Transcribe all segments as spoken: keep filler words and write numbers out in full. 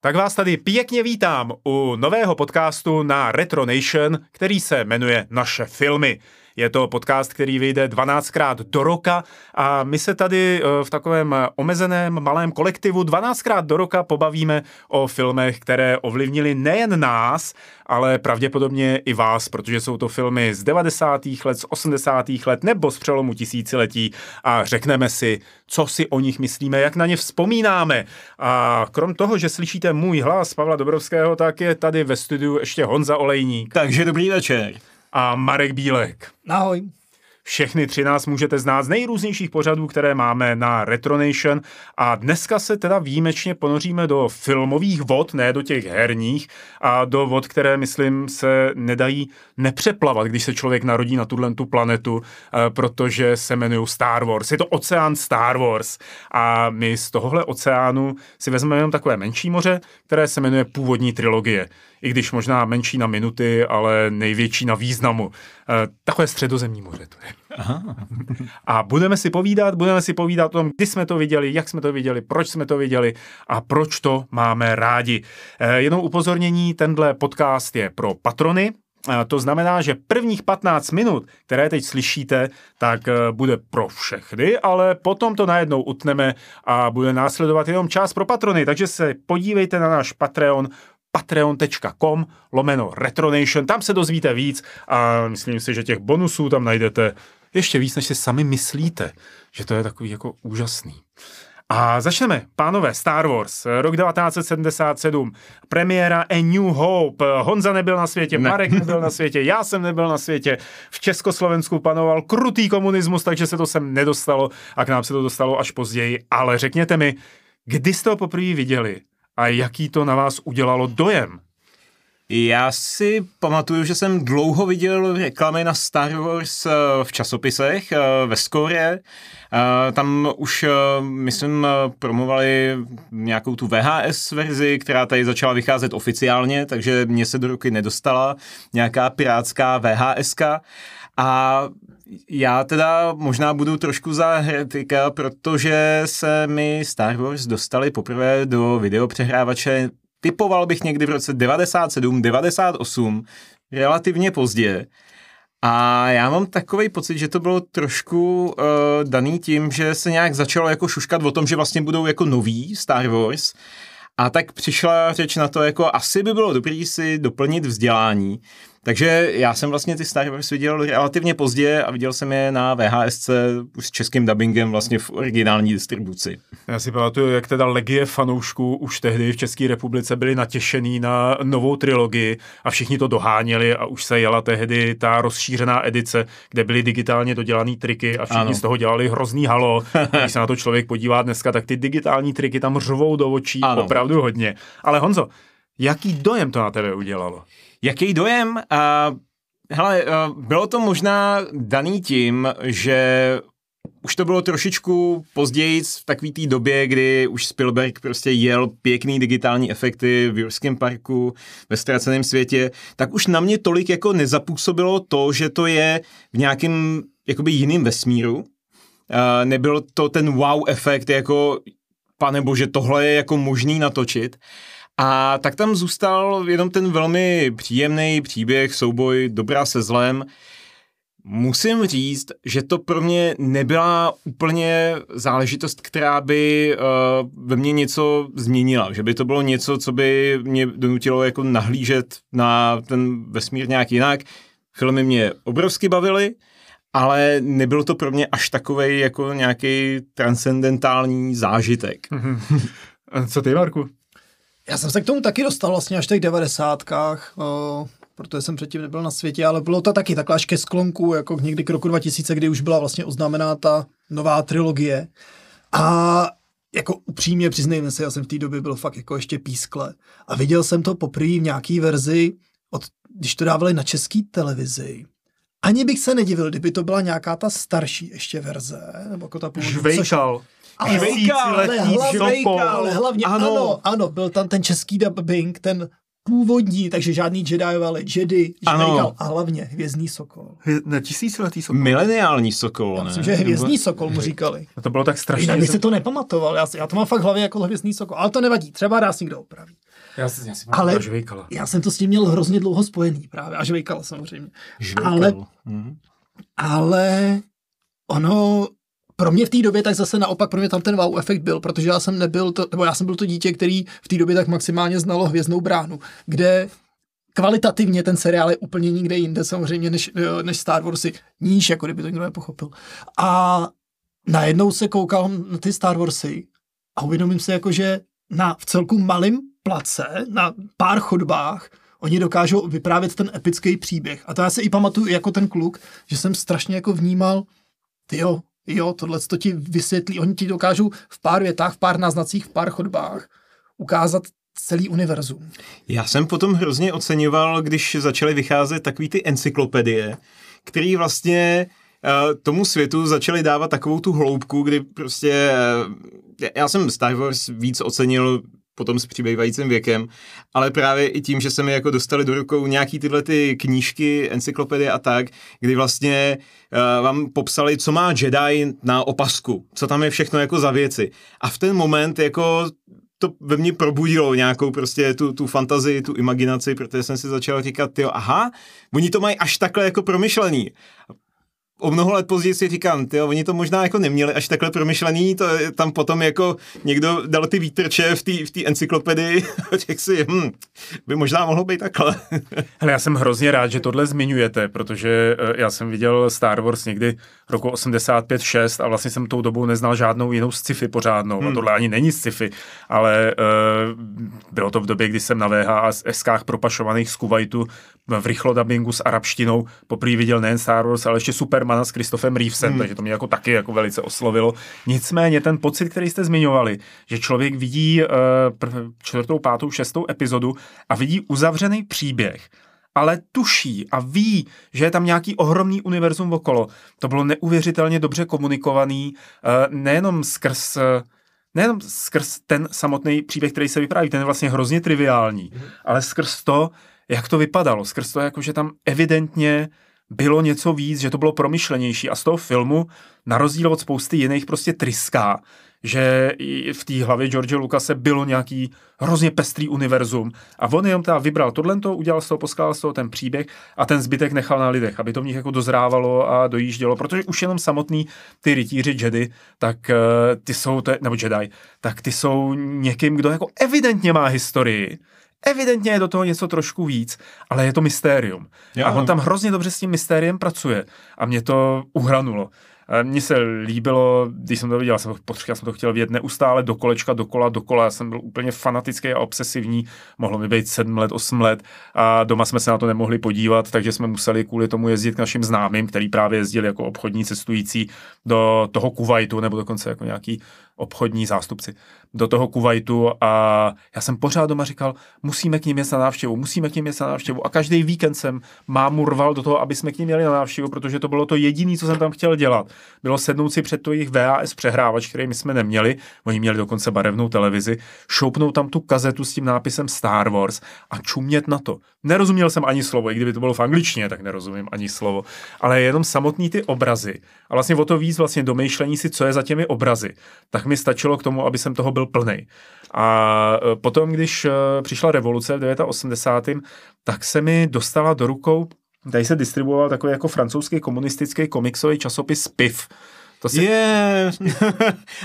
Tak vás tady pěkně vítám u nového podcastu na Retronation, který se jmenuje Naše filmy. Je to podcast, který vyjde dvanáctkrát do roka a my se tady v takovém omezeném malém kolektivu dvanáctkrát do roka pobavíme o filmech, které ovlivnily nejen nás, ale pravděpodobně i vás, protože jsou to filmy z devadesátých let, z osmdesátých let nebo z přelomu tisíciletí a řekneme si, co si o nich myslíme, jak na ně vzpomínáme. A krom toho, že slyšíte můj hlas Pavla Dobrovského, tak je tady ve studiu ještě Honza Olejník. Takže dobrý večer. A Marek Bílek. Ahoj. Všechny tři nás můžete znát z nejrůznějších pořadů, které máme na Retronation a dneska se teda výjimečně ponoříme do filmových vod, ne do těch herních a do vod, které, myslím, se nedají nepřeplavat, když se člověk narodí na tuhle tu planetu, protože se jmenují Star Wars. Je to oceán Star Wars a my z tohohle oceánu si vezmeme jenom takové menší moře, které se jmenuje původní trilogie. I když možná menší na minuty, ale největší na významu. Takové středozemní moře to je. Aha. A budeme si povídat, budeme si povídat o tom, kdy jsme to viděli, jak jsme to viděli, proč jsme to viděli a proč to máme rádi. Jenom upozornění, tenhle podcast je pro patrony. To znamená, že prvních patnáct minut, které teď slyšíte, tak bude pro všechny, ale potom to najednou utneme a bude následovat jenom čas pro patrony. Takže se podívejte na náš Patreon patreon.com lomeno Retronation, tam se dozvíte víc a myslím si, že těch bonusů tam najdete ještě víc, než si sami myslíte, že to je takový jako úžasný. A začneme, pánové, Star Wars, rok devatenáct set sedmdesát sedm, premiéra A New Hope, Honza nebyl na světě, ne. Marek nebyl na světě, já jsem nebyl na světě, v Československu panoval krutý komunismus, takže se to sem nedostalo a k nám se to dostalo až později, ale řekněte mi, kdy jste ho poprvé viděli? A jaký to na vás udělalo dojem? Já si pamatuju, že jsem dlouho viděl reklamy na Star Wars v časopisech, ve Skoře. Tam už, myslím, promovali nějakou tu V H S verzi, která tady začala vycházet oficiálně, takže mě se do ruky nedostala nějaká pirátská V H S ka. A já teda možná budu trošku za heretika, protože se mi Star Wars dostali poprvé do videopřehrávače, typoval bych někdy v roce devadesát sedm, devadesát osm, relativně pozdě. A já mám takový pocit, že to bylo trošku uh, daný tím, že se nějak začalo jako šuškat o tom, že vlastně budou jako nový Star Wars. A tak přišla řeč na to, jako asi by bylo dobré si doplnit vzdělání. Takže já jsem vlastně ty Star Wars viděl relativně pozdě a viděl jsem je na V H S ce už s českým dubbingem vlastně v originální distribuci. Já si pamatuju, jak teda legie fanoušků už tehdy v České republice byli natěšený na novou trilogii a všichni to doháněli a už se jela tehdy ta rozšířená edice, kde byly digitálně dodělaný triky a všichni ano. Z toho dělali hrozný halo. Když se na to člověk podívá dneska, tak ty digitální triky tam řvou do očí ano. Opravdu hodně. Ale Honzo, jaký dojem to na tebe udělalo? Jaký dojem? A, hele, bylo to možná daný tím, že už to bylo trošičku později v takové té době, kdy už Spielberg prostě jel pěkný digitální efekty v Jurském parku, ve Ztraceném světě, tak už na mě tolik jako nezapůsobilo to, že to je v nějakém jakoby jiném vesmíru. A nebyl to ten wow efekt, jako panebože, tohle je jako možný natočit. A tak tam zůstal jenom ten velmi příjemný příběh, souboj dobra se zlem. Musím říct, že to pro mě nebyla úplně záležitost, která by uh, ve mně něco změnila. Že by to bylo něco, co by mě donutilo jako nahlížet na ten vesmír nějak jinak. Filmy mě obrovsky bavily, ale nebyl to pro mě až takovej jako nějaký transcendentální zážitek. Co ty, Marku? Já jsem se k tomu taky dostal vlastně až v těch devadesátkách, protože jsem předtím nebyl na světě, ale bylo to taky takhle až ke sklonku, jako někdy k roku dva tisíce, kdy už byla vlastně oznámená ta nová trilogie. A jako upřímně přiznejme se, já jsem v té době byl fakt jako ještě pískle a viděl jsem to poprvé v nějaký verzi, od, když to dávali na český televizi. Ani bych se nedivil, kdyby to byla nějaká ta starší ještě verze, nebo jako ta původní. Žvejkal. Ale, ale, hlavně, ale hlavně, ano. ano, ano, byl tam ten český dubbing, ten původní, takže žádný Jediové, ale Jedi, Žvejkal a hlavně Hvězdný sokol. Hvěz, ne, tisíciletý sokol. Mileniální sokol, ne? Já myslím, že Hvězdný sokol mu říkali. A to bylo tak strašně. Já bych si to nepamatoval, já, si, já to mám fakt v hlavě jako Hvězdný sokol, ale to nevadí, třeba nás někdo opraví. Já, já si ale já jsem to s tím měl hrozně dlouho spojený právě a Žvejkal samozřejmě. Žvejkal. Ale, mm. ale ono pro mě v té době tak zase naopak pro mě tam ten wow efekt byl, protože já jsem nebyl to, nebo já jsem byl to dítě, který v té době tak maximálně znalo Hvězdnou bránu, kde kvalitativně ten seriál je úplně nikde jinde samozřejmě než, než Star Warsy, níž, jako kdyby to nikdo nepochopil. A najednou se koukal na ty Star Warsy a uvědomím se jako, že na v celku malým place, na pár chodbách, oni dokážou vyprávět ten epický příběh. A to já si i pamatuju jako ten kluk, že jsem strašně jako vnímal, tyjo, jo, tohle to ti vysvětlí, oni ti dokážou v pár větách, v pár náznacích, v pár chodbách ukázat celý univerzum. Já jsem potom hrozně oceňoval, když začaly vycházet takový ty encyklopedie, který vlastně tomu světu začaly dávat takovou tu hloubku, kdy prostě já jsem Star Wars víc ocenil potom s přibývajícím věkem, ale právě i tím, že se mi jako dostali do rukou nějaký tyhle ty knížky, encyklopedie a tak, kdy vlastně uh, vám popsali, co má Jedi na opasku, co tam je všechno jako za věci. A v ten moment jako to ve mně probudilo nějakou prostě tu, tu fantazii, tu imaginaci, protože jsem si začal říkat, tyjo, aha, oni to mají až takhle jako promyšlený. O mnoho let později si říkám, tyjo, oni to možná jako neměli až takhle promyšlený, to tam potom jako někdo dal ty výtrče v té v té encyklopedii a řekl si, hm, by možná mohlo být takhle. Hele, já jsem hrozně rád, že tohle zmiňujete, protože já jsem viděl Star Wars někdy roku osmdesát pět šest a vlastně jsem tou dobou neznal žádnou jinou sci-fi pořádnou, hmm. a tohle ani není sci-fi, ale uh, bylo to v době, kdy jsem na V H S kách propašovaných z Kuwaitu v rychlodabingu s arabštinou poprvé viděl nejen Star Wars, ale ještě super Mana s Christophem Reevesem, hmm. takže to mě jako taky jako velice oslovilo. Nicméně ten pocit, který jste zmiňovali, že člověk vidí uh, pr- čtvrtou, pátou, šestou epizodu a vidí uzavřený příběh, ale tuší a ví, že je tam nějaký ohromný univerzum okolo. To bylo neuvěřitelně dobře komunikovaný, uh, nejenom skrz... Uh, nejenom skrz ten samotný příběh, který se vypráví, ten je vlastně hrozně triviální, hmm. ale skrz to, jak to vypadalo, skrz to, jako, že tam evidentně bylo něco víc, že to bylo promyšlenější a z toho filmu, na rozdíl od spousty jiných, prostě tryská, že v té hlavě George Lucase bylo nějaký hrozně pestrý univerzum a on jenom teda vybral tohleto, udělal z toho, poskládal z toho ten příběh a ten zbytek nechal na lidech, aby to v nich jako dozrávalo a dojíždělo, protože už jenom samotný ty rytíři Jedi, tak ty jsou, te, nebo Jedi, tak ty jsou někým, kdo jako evidentně má historii, evidentně je do toho něco trošku víc, ale je to mystérium. Jo. A on tam hrozně dobře s tím mystériem pracuje. A mě to uhranulo. Mně se líbilo, když jsem to viděl, jsem to, já jsem to chtěl vidět neustále do kolečka, dokola, dokola. Já jsem byl úplně fanatický a obsesivní. Mohlo mi být sedm let, osm let a doma jsme se na to nemohli podívat, takže jsme museli kvůli tomu jezdit k našim známým, který právě jezdili jako obchodní cestující do toho Kuvajtu, nebo dokonce jako nějaký obchodní zástupci do toho Kuvajtu a já jsem pořád doma říkal, musíme k ním jít na návštěvu, musíme k ním jít na návštěvu a každý víkend jsem mámu rval do toho, aby jsme k ním jeli na návštěvu, protože to bylo to jediné, co jsem tam chtěl dělat. Bylo sednout si před to jejich V H S přehrávač, který my jsme neměli, oni měli dokonce barevnou televizi, šoupnout tam tu kazetu s tím nápisem Star Wars a čumět na to. Nerozuměl jsem ani slovo, i kdyby to bylo v angličtině, tak nerozumím ani slovo, ale jenom samotný ty obrazy. A vlastně o to víc vlastně domýšlení si, co je za těmi obrazy. Tak mi stačilo k tomu, aby jsem toho byl plnej. A potom, když přišla revoluce v osmdesátém devátém, tak se mi dostala do rukou, tady se distribuoval takový jako francouzský komunistický komiksový časopis P I F. To si... yeah.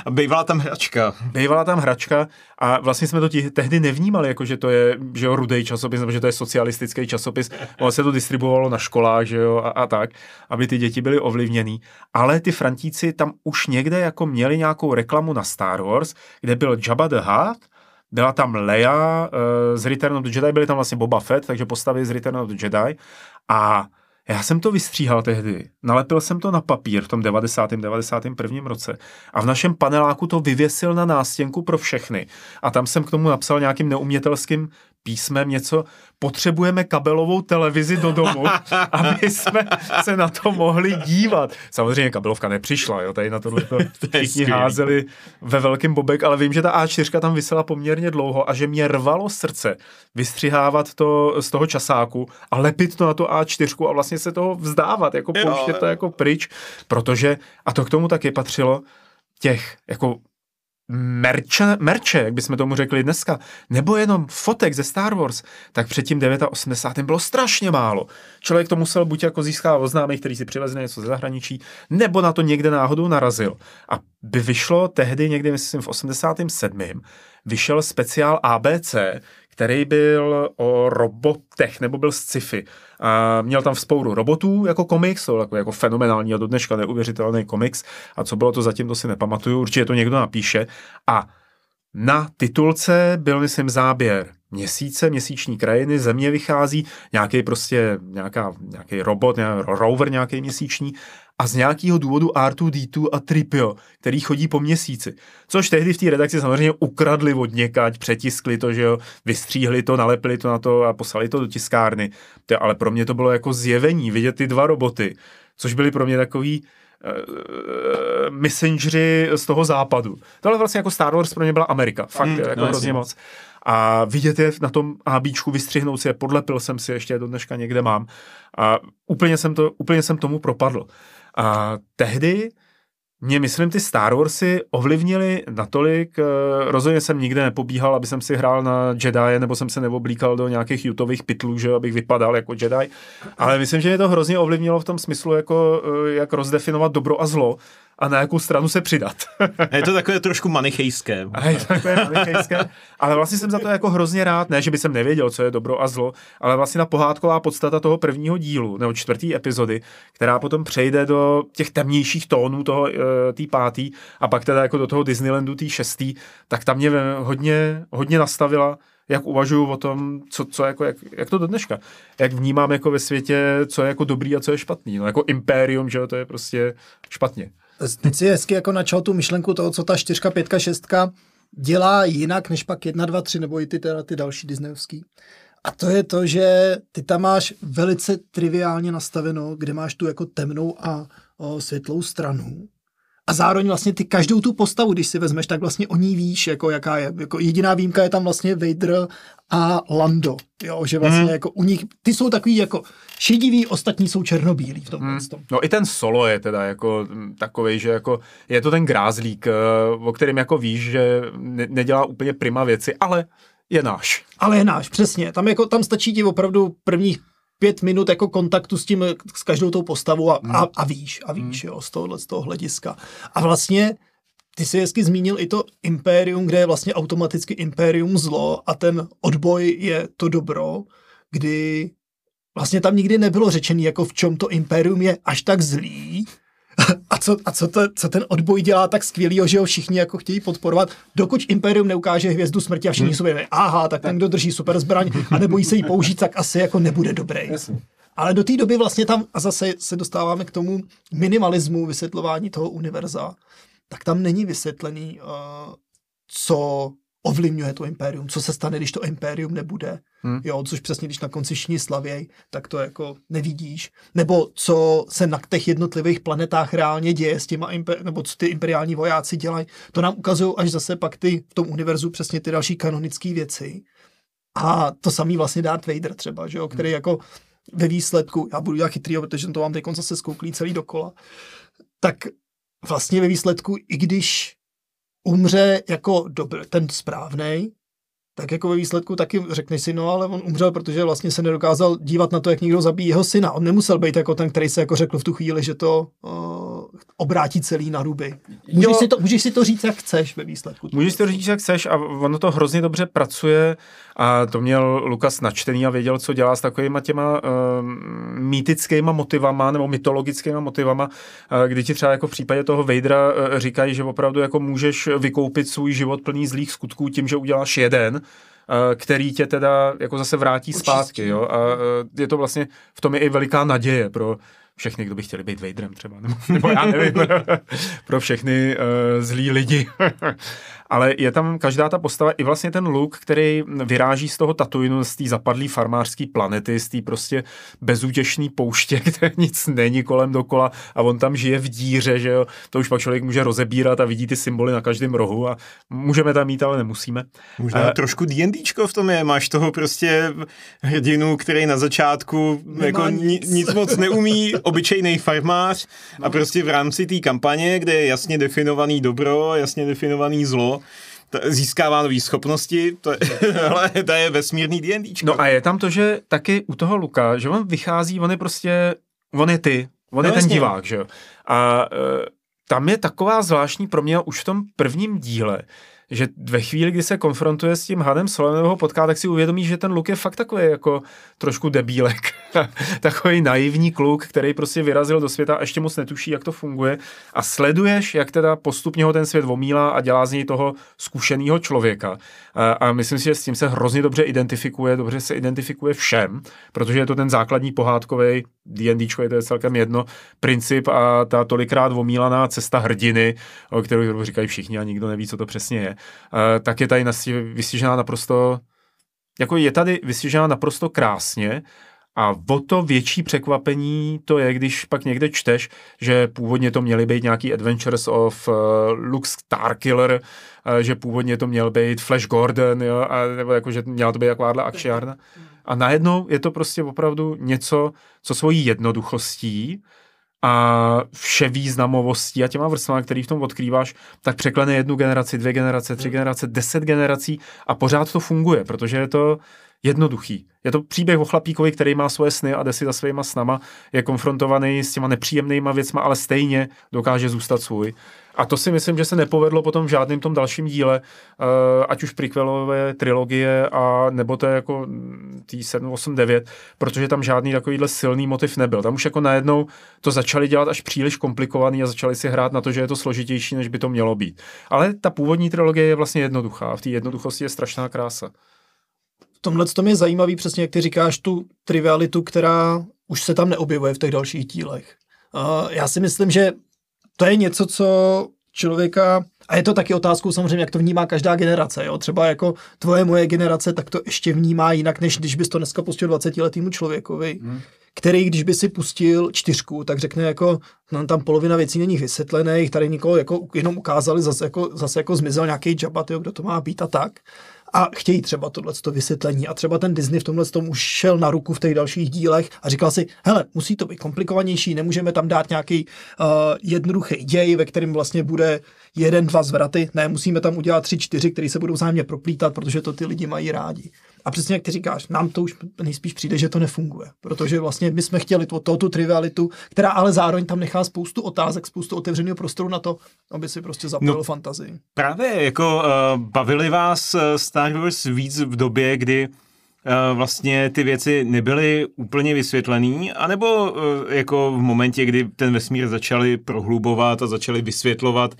A bývala tam hračka. Bývala tam hračka a vlastně jsme to tí, tehdy nevnímali, jako že to je, že jo, rudej časopis, nebo že to je socialistický časopis. Ono se to distribuovalo na školách, že jo, a, a tak, aby ty děti byly ovlivněný. Ale ty Frantíci tam už někde jako měli nějakou reklamu na Star Wars, kde byl Jabba the Hutt, byla tam Leia, uh, z Return of the Jedi, byly tam vlastně Boba Fett, takže postavy z Return of the Jedi a Já jsem to vystříhal tehdy, nalepil jsem to na papír v tom devadesátém, devadesátém prvním roce a v našem paneláku to vyvěsil na nástěnku pro všechny a tam jsem k tomu napsal nějakým neumětelským písmem něco, potřebujeme kabelovou televizi do domu, aby jsme se na to mohli dívat. Samozřejmě kabelovka nepřišla, jo, tady na tohle to všichni házeli ve velkým bobek, ale vím, že ta á čtyři tam visela poměrně dlouho a že mě rvalo srdce vystřihávat to z toho časáku a lepit to na tu á čtyři a vlastně se toho vzdávat, jako pouštět to jako pryč, protože, a to k tomu taky patřilo, těch, jako merče, merče, jak bychom tomu řekli dneska, nebo jenom fotek ze Star Wars, tak před tím osmdesátým devátým bylo strašně málo. Člověk to musel buď jako získat od známých, který si přivezli něco ze zahraničí, nebo na to někde náhodou narazil. A by vyšlo tehdy, někdy myslím v osmdesátém sedmém vyšel speciál á bé cé, který byl o robotech, nebo byl z sci-fi. A měl tam vzpouru robotů jako komiks, to jako, jako fenomenální a do dneška neuvěřitelný komiks. A co bylo to zatím, to si nepamatuju, určitě to někdo napíše. A na titulce byl, myslím, záběr měsíce, měsíční krajiny, země vychází, nějaký prostě, nějaká, nějaký robot, nějaký rover nějaký měsíční a z nějakého důvodu R dva D dva a Tripio, který chodí po měsíci. Což tehdy v té redakci samozřejmě ukradli od někať, přetiskli to, že jo, vystříhli to, nalepili to na to a poslali to do tiskárny. To, ale pro mě to bylo jako zjevení, vidět ty dva roboty, což byly pro mě takový messengeri z toho západu. Tohle vlastně jako Star Wars pro mě byla Amerika. Fakt, mm, jako hrozně no, moc. A vidět je na tom ábíčku, vystřihnout si je, podlepil jsem si ještě, do dneška někde mám. A úplně jsem, to, úplně jsem tomu propadl. A tehdy mě, myslím, ty Star Warsy ovlivnili natolik, rozhodně jsem nikde nepobíhal, aby jsem si hrál na Jedi, nebo jsem se neoblíkal do nějakých jutových pytlů, že abych vypadal jako Jedi, ale myslím, že mě to hrozně ovlivnilo v tom smyslu, jako, jak rozdefinovat dobro a zlo a na jakou stranu se přidat. Je to takové trošku manichejské. Je to takové manichejské, ale vlastně jsem za to jako hrozně rád, ne, že by jsem nevěděl, co je dobro a zlo, ale vlastně na pohádková podstata toho prvního dílu, nebo čtvrtý epizody, která potom přejde do těch temnějších tónů toho tý pátý a pak teda jako do toho Disneylandu tý šestý, tak tam mě hodně, hodně nastavila, jak uvažuju o tom, co, co jako, jak, jak to do dneška, jak vnímám jako ve světě, co je jako dobrý a co je špatný. No jako Imperium, že jo, to je prostě špatně. Teď si hezky jako načal tu myšlenku toho, co ta čtyřka, pětka, šestka dělá jinak, než pak jedna, dva, tři, nebo i ty, teda ty další disneyovský. A to je to, že ty tam máš velice triviálně nastaveno, kde máš tu jako temnou a o, světlou stranu. A zároveň vlastně ty každou tu postavu, když si vezmeš, tak vlastně o ní víš, jako jaká je. Jako jediná výjimka je tam vlastně Vader a Lando. Jo, že vlastně mm. jako u nich, ty jsou takový jako šediví, ostatní jsou černobílí v tomhle. Mm. No i ten Solo je teda jako takovej, že jako je to ten grázlík, o kterém jako víš, že nedělá úplně prima věci, ale je náš. Ale je náš, přesně. Tam jako tam stačí ti opravdu prvních pět minut jako kontaktu s tím, s každou tou postavou a, a, a víš, a víš, jo, z tohohle, z toho hlediska. A vlastně ty jsi hezky zmínil i to Imperium, kde je vlastně automaticky Imperium zlo a ten odboj je to dobro, kdy vlastně tam nikdy nebylo řečený, jako v čem to Imperium je až tak zlý, A, co, a co, to, co ten odboj dělá tak skvělýho, že ho všichni jako chtějí podporovat, dokud Imperium neukáže hvězdu smrti a všichni hmm. jsou jen, aha, tak ten, kdo drží super zbraň a nebojí se jí použít, tak asi jako nebude dobrý. Jasně. Ale do té doby vlastně tam, a zase se dostáváme k tomu minimalismu vysvětlování toho univerza, tak tam není vysvětlený, uh, co ovlivňuje to Imperium, co se stane, když to Imperium nebude. Hmm. Jo, což přesně, když na konci všichni slavějí, tak to jako nevidíš. Nebo co se na těch jednotlivých planetách reálně děje s těma, imper- nebo co ty imperiální vojáci dělají. To nám ukazují až zase pak ty v tom univerzu přesně ty další kanonické věci. A to samý vlastně Darth Vader třeba, že jo, který hmm. jako ve výsledku, já budu dělat chytrý, protože to vám teď zase zkouklí celý dokola, tak vlastně ve výsledku, i když umře jako dobr, ten správnej, tak jako ve výsledku taky řekneš si, no ale on umřel, protože vlastně se nedokázal dívat na to, jak někdo zabíjí jeho syna. On nemusel být jako ten, který se jako řekl v tu chvíli, že to uh, obrátí celý na ruby. Můžeš si, to, můžeš si to říct, jak chceš ve výsledku. Můžeš si to říct, jak chceš a ono to hrozně dobře pracuje a to měl Lukas načtený a věděl, co dělá s takovýma těma uh, mýtickýma motivama nebo mytologickýma motivama, uh, kdy ti třeba jako v případě toho Vadera uh, říkají, že opravdu jako můžeš vykoupit svůj život plný zlých skutků tím, že uděláš jeden. který tě teda jako zase vrátí Určitě. zpátky, jo, a je to vlastně, v tom je i veliká naděje pro všechny, kdo by chtěli být Vaderem třeba, nebo, nebo já nevím, pro všechny uh, zlí lidi. Ale je tam každá ta postava, i vlastně ten Luke, který vyráží z toho Tatooinu, z té zapadlý farmářský planety, z té prostě bezútěšný pouště, kde nic není kolem dokola a on tam žije v díře, že jo, to už pak člověk může rozebírat a vidí ty symboly na každém rohu a můžeme tam jít, ale nemusíme. Možná uh, trošku D&Dčko v tom je, máš toho prostě hrdinu, který na začátku jako nic. nic moc neumí, obyčejný farmář no. a prostě v rámci té kampaně, kde je jasně definovaný dobro, jasně definovaný zlo, získává nový schopnosti, to je, ale to je vesmírný D&Dčko. No a je tam to, že taky u toho Luka, že on vychází, on je prostě, on je ty, on no, je ten vlastně. divák, že jo. A e, tam je taková zvláštní proměna už v tom prvním díle, že ve chvíli, kdy se konfrontuje s tím Hanem Solem nebo ho potká, tak si uvědomí, že ten Luke je fakt takový jako trošku debílek. Takový naivní kluk, který prostě vyrazil do světa a ještě moc netuší, jak to funguje. A sleduješ, jak teda postupně ho ten svět omílá a dělá z něj toho zkušenýho člověka. A, a myslím si, že s tím se hrozně dobře identifikuje, dobře se identifikuje všem, protože je to ten základní pohádkovej, D&Dčko je to celkem jedno, princip a ta tolikrát omílaná cesta hrdiny, o kterou říkají všichni a nikdo neví, co to přesně je. Uh, tak je tady vystižená naprosto jako je tady vystižená naprosto krásně a o to větší překvapení to je, když pak někde čteš, že původně to měly být nějaký Adventures of uh, Luke Starkiller, uh, že původně to měl být Flash Gordon, jo, a, nebo jako, že měla to být takováhle akciárna. A najednou je to prostě opravdu něco, co svojí jednoduchostí a vše významovostí a těma vrstvama, který v tom odkrýváš, tak překlene jednu generaci, dvě generace, tři generace, deset generací a pořád to funguje, protože je to jednoduchý. Je to příběh o chlapíkovi, který má svoje sny a jde si za svýma snama, je konfrontovaný s těma nepříjemnýma věcma, ale stejně dokáže zůstat svůj. A to si myslím, že se nepovedlo potom v žádném tom dalším díle, ať už prequelové trilogie a nebo to jako tý sedm, osm, devět, protože tam žádný takovýhle silný motiv nebyl. Tam už jako najednou to začali dělat až příliš komplikovaný a začali si hrát na to, že je to složitější, než by to mělo být. Ale ta původní trilogie je vlastně jednoduchá a v té jednoduchosti je strašná krása. V tomhle tom je zajímavý přesně, jak ty říkáš, tu trivialitu, která už se tam neobjevuje v těch dalších dílech. Uh, já si myslím, že to je něco, co člověka, a je to taky otázkou samozřejmě, jak to vnímá každá generace, jo? Třeba jako tvoje, moje generace, tak to ještě vnímá jinak, než když bys to dneska pustil dvacetiletýmu člověkovi, hmm. který, když by si pustil čtyřku, tak řekne jako, no, tam polovina věcí není vysvětlených, tady nikoho jako jenom ukázali, zase jako, zase jako zmizel nějaký Jabba, tyjo, kdo to má být a tak. A chtějí třeba tohleto vysvětlení. A třeba ten Disney v tomhle tom už šel na ruku v těch dalších dílech a říkal si, hele, musí to být komplikovanější, nemůžeme tam dát nějaký uh, jednoduchý děj, ve kterém vlastně bude jeden, dva zvraty. Ne, musíme tam udělat tři, čtyři, které se budou vzájemně proplítat, protože to ty lidi mají rádi. A přesně jak ty říkáš, nám to už nejspíš přijde, že to nefunguje. Protože vlastně my jsme chtěli to, tu trivialitu, která ale zároveň tam nechá spoustu otázek, spoustu otevřeného prostoru na to, aby si prostě zapojil no, fantazii. Právě jako uh, bavili vás Star Wars víc v době, kdy uh, vlastně ty věci nebyly úplně vysvětlený, anebo uh, jako v momentě, kdy ten vesmír začali prohlubovat a začali vysvětlovat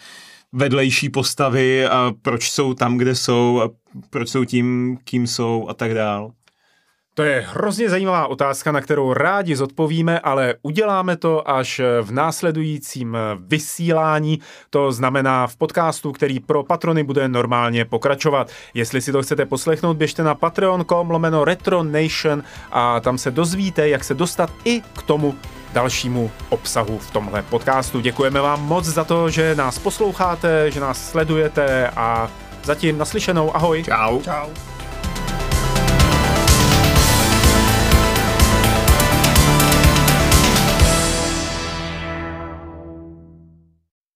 vedlejší postavy a proč jsou tam, kde jsou a proč jsou tím, kým jsou a tak dál. To je hrozně zajímavá otázka, na kterou rádi zodpovíme, ale uděláme to až v následujícím vysílání. To znamená v podcastu, který pro patrony bude normálně pokračovat. Jestli si to chcete poslechnout, běžte na patreon.com lomeno retronation a tam se dozvíte, jak se dostat i k tomu dalšímu obsahu v tomhle podcastu. Děkujeme vám moc za to, že nás posloucháte, že nás sledujete a zatím naslyšenou. Ahoj. Čau. Čau.